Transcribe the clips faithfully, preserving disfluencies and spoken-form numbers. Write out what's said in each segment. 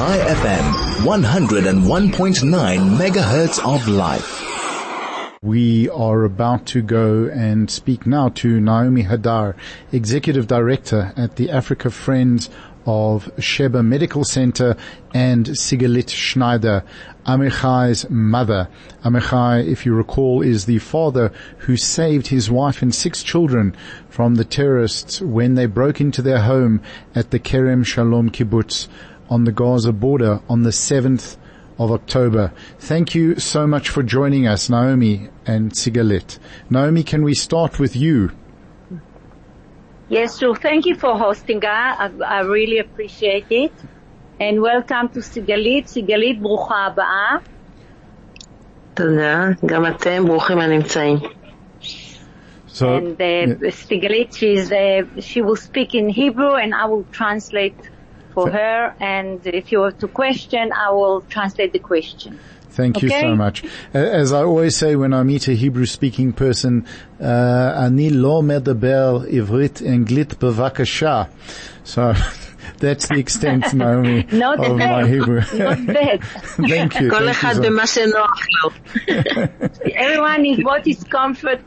High F M, one oh one point nine megahertz of life. We are about to go and speak now to Naomi Hadar, Executive Director at the Africa Friends of Sheba Medical Center and Sigalit Schneider, Amichai's mother. Amichai, if you recall, is the father who saved his wife and six children from the terrorists when they broke into their home at the Kerem Shalom Kibbutz on the Gaza border on the seventh of October. Thank you so much for joining us, Naomi and Sigalit. Naomi, can we start with you? Yes, sure. Thank you for hosting us. I really appreciate it. And welcome to Sigalit. Sigalit, ברוכה הבאה. תודה. גם אתם ברוכים הנמצאים. So, and uh, yeah. Sigalit, she's, uh, she will speak in Hebrew and I will translate for her. And if you have to question, I will translate the question. Thank you okay. so much. As I always say when I meet a Hebrew-speaking person, Ani lo medaber ivrit englit bevakasha. So that's the extent, Naomi, Not of that. my Hebrew. Not that. Thank you. Thank you. Everyone is what is comfort.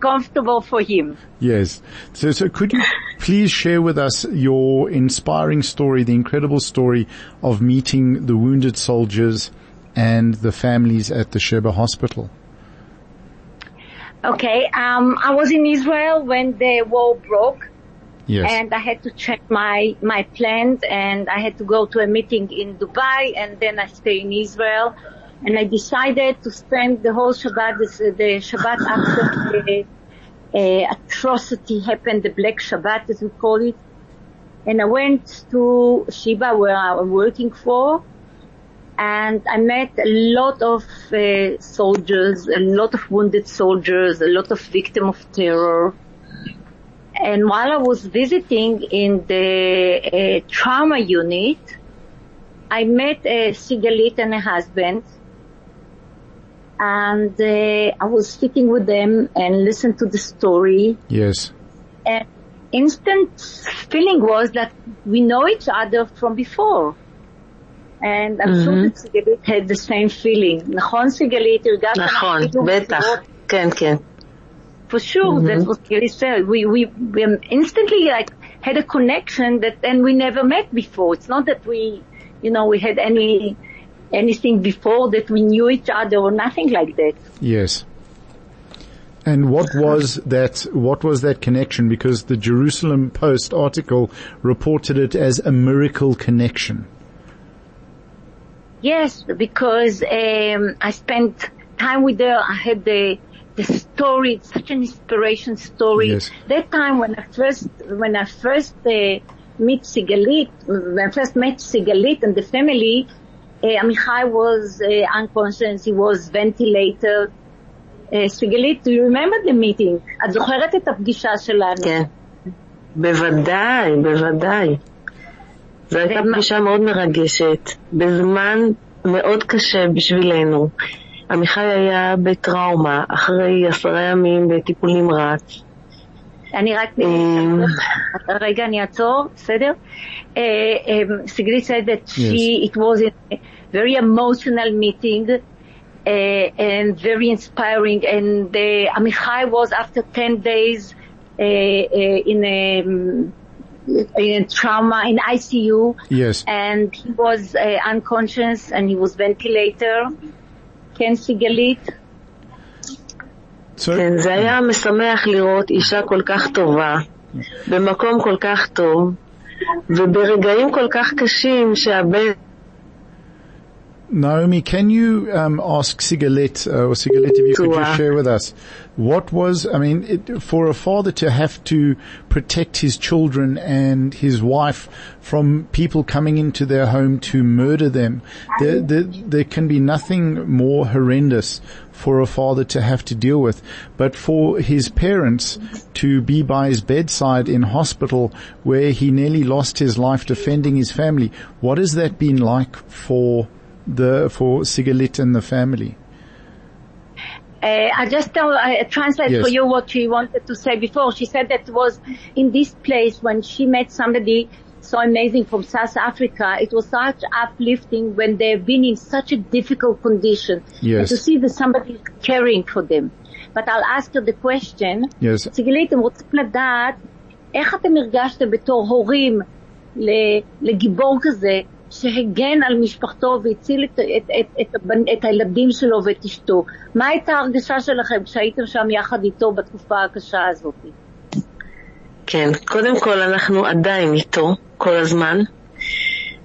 comfortable for him. Yes. So, so could you please share with us your inspiring story, the incredible story of meeting the wounded soldiers and the families at the Sheba hospital? Okay. Um, I was in Israel when the war broke. Yes. And I had to check my, my plans and I had to go to a meeting in Dubai and then I stay in Israel. And I decided to spend the whole Shabbat, the Shabbat after the uh, atrocity happened, the Black Shabbat as we call it. And I went to Sheba where I'm working for and I met a lot of uh, soldiers, a lot of wounded soldiers, a lot of victims of terror. And while I was visiting in the uh, trauma unit, I met uh, Sigalit and her husband. And uh, I was sitting with them and listened to the story. Yes. And instant feeling was that we know each other from before. And I'm mm-hmm. sure that Sigalit had the same feeling. Nachon Sigalit, you got Nachon, For sure, mm-hmm. that's what Sigalit said. We, we, we instantly like had a connection that, and we never met before. It's not that we, you know, we had any... anything before that we knew each other or nothing like that. Yes. And what was that, what was that connection? Because the Jerusalem Post article reported it as a miracle connection. Yes, because um, I spent time with her. I had the the story, it's such an inspiration story. Yes. That time when I first, when I first uh, met Sigalit, when I first met Sigalit and the family, Uh, Amichai was uh, unconscious, he was ventilated. Uh, Sigalit, do you remember the meeting? את זוכרת את הפגישה שלנו? כן, בוודאי, בוודאי. זו הייתה פגישה מאוד מרגשת, בזמן מאוד קשה בשבילנו. עמיחי היה בטראומה, אחרי עשרה ימים בטיפול נמרץ. אני רק... רגע, אני אעצור, בסדר? Sigalit said that she, yes. it was a very emotional meeting uh, and very inspiring. And uh, Amichai was after ten days uh, uh, in a um, in a trauma in I C U. Yes. And he was uh, unconscious and he was ventilator. Can Sigalit? כן, זה היה משמח לראות אישה כל כך טובה, במקום כל כך טוב. Naomi, can you um, ask Sigalit, uh, or Sigalit, if you could just share with us, what was, I mean, it, for a father to have to protect his children and his wife from people coming into their home to murder them, there, there, there can be nothing more horrendous for a father to have to deal with. But for his parents to be by his bedside in hospital where he nearly lost his life defending his family, what has that been like for the for Sigalit and the family? Uh, I just uh, translate yes. for you what she wanted to say before. She said that was in this place when she met somebody, it's so amazing from South Africa. It was such uplifting when they've been in such a difficult condition. Yes. And to see that somebody caring for them. But I'll ask you the question. Yes. Sigalit, I'm רוצים לדעת איך אתם הרגשתם בתור הורים לגיבור כזה שהגן על משפחתו והציל את, את, את, את, את הילדים שלו ואת אשתו. מה הייתה ההרגשה שלכם כשהייתם שם יחד איתו בתקופה הקשה הזאת? כן, קודם כל אנחנו עדיין איתו כל הזמן.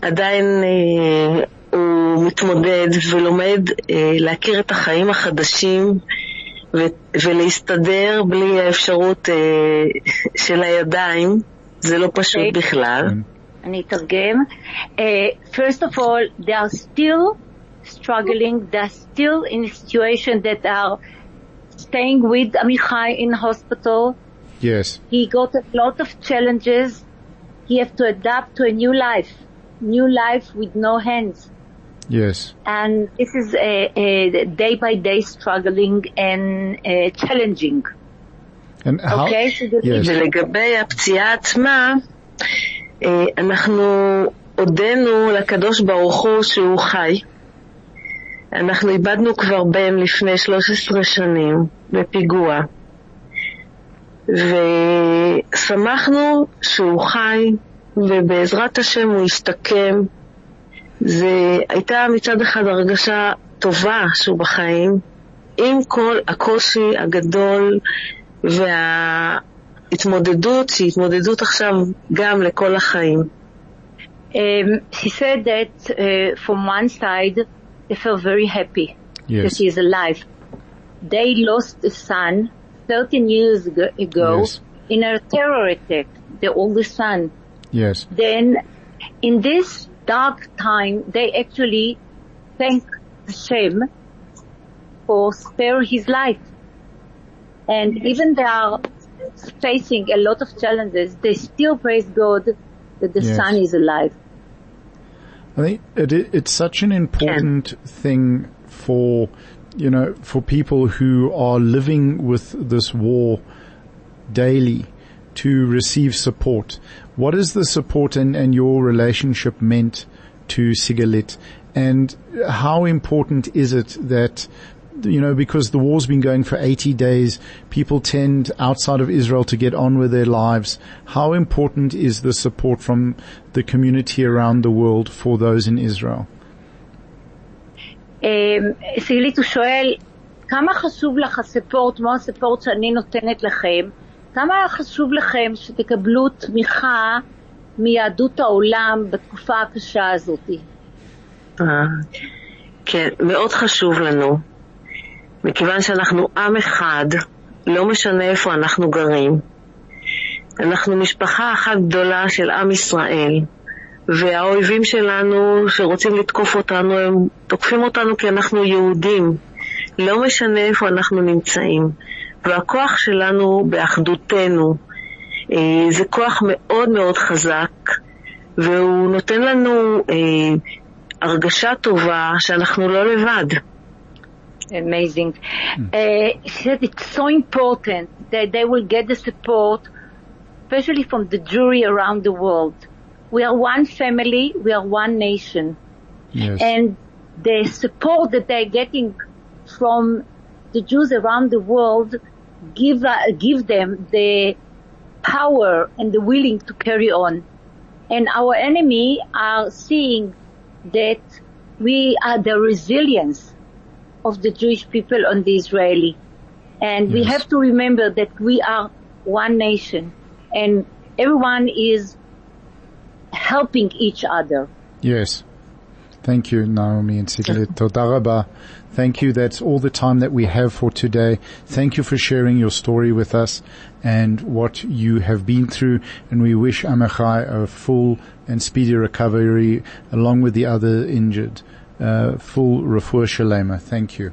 עדיין אה, הוא מתמודד ולומד אה, להכיר את החיים החדשים ו- ולהסתדר בלי האפשרות אה, של הידיים. זה לא פשוט okay. בכלל. אני אתרגם. Uh, first of all, they are still struggling. They are still in a situation that are staying with Amichai in hospital. Yes. He got a lot of challenges. He have to adapt to a new life. New life with no hands. Yes. And this is a, a day by day struggling and uh, challenging. And how? Okay. So yes. ולגבי הפציעה עצמה, אנחנו הודנו לקדוש ברוך הוא שהוא חי. אנחנו איבדנו כבר בן לפני שלוש עשרה שנים בפיגוע. ושמחנו שהוא חי, ובעזרת השם הוא השתקם. זה הייתה מצד אחד הרגשה טובה שהוא בחיים, עם כל הקושי הגדול וה... התמודדות, שהתמודדות עכשיו גם לכל החיים. She said that uh, from one side they felt very happy yes. that he is alive. They lost a son thirteen years ago yes. in a terror attack, the oldest son. Yes. Then in this dark time they actually thank Hashem for sparing his life. And even they are facing a lot of challenges, they still praise God that the yes. son is alive. I think it, it, it's such an important yeah. thing for, you know, for people who are living with this war daily to receive support. What is the support and, and your relationship meant to Sigalit? And how important is it that, you know, because the war's been going for eighty days, people tend outside of Israel to get on with their lives. How important is the support from the community around the world for those in Israel? Sigalit, הוא שואל, כמה חשוב לך הספורט, מה הספורט שאני נותנת לכם? כמה חשוב לכם שתקבלו תמיכה מיהדות העולם בתקופה הקשה הזאת? כן, מאוד חשוב לנו. מכיוון שאנחנו עם אחד, לא משנה איפה אנחנו גרים. אנחנו משפחה אחת גדולה של עם ישראל, והאויבים שלנו שרוצים לתקוף אותנו, הם תוקפים אותנו כי אנחנו יהודים, לא משנה איפה אנחנו נמצאים. והכוח שלנו באחדותנו, זה כוח מאוד מאוד חזק, והוא נותן לנו הרגשה טובה שאנחנו לא לבד. Amazing. Mm. Uh, she said it's so important that they will get the support, especially from the jury around the world. We are one family, we are one nation. Yes. And the support that they're getting from the Jews around the world give uh, give them the power and the willing to carry on. And our enemy are seeing that we are the resilience of the Jewish people on the Israeli. And yes. we have to remember that we are one nation and everyone is helping each other. Yes. Thank you, Naomi and Sigalit. Toda rabba. Thank you. That's all the time that we have for today. Thank you for sharing your story with us and what you have been through. And we wish Amichai a full and speedy recovery along with the other injured. Uh, full refuah shlema. Thank you.